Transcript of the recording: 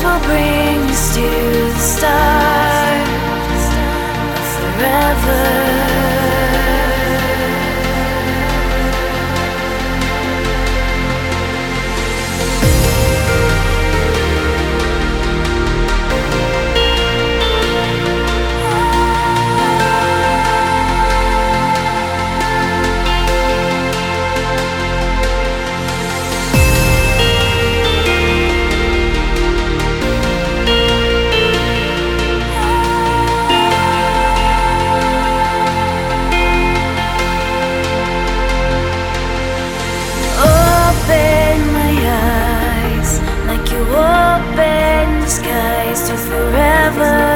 words will bring us to the start of forever. Open the skies to forever.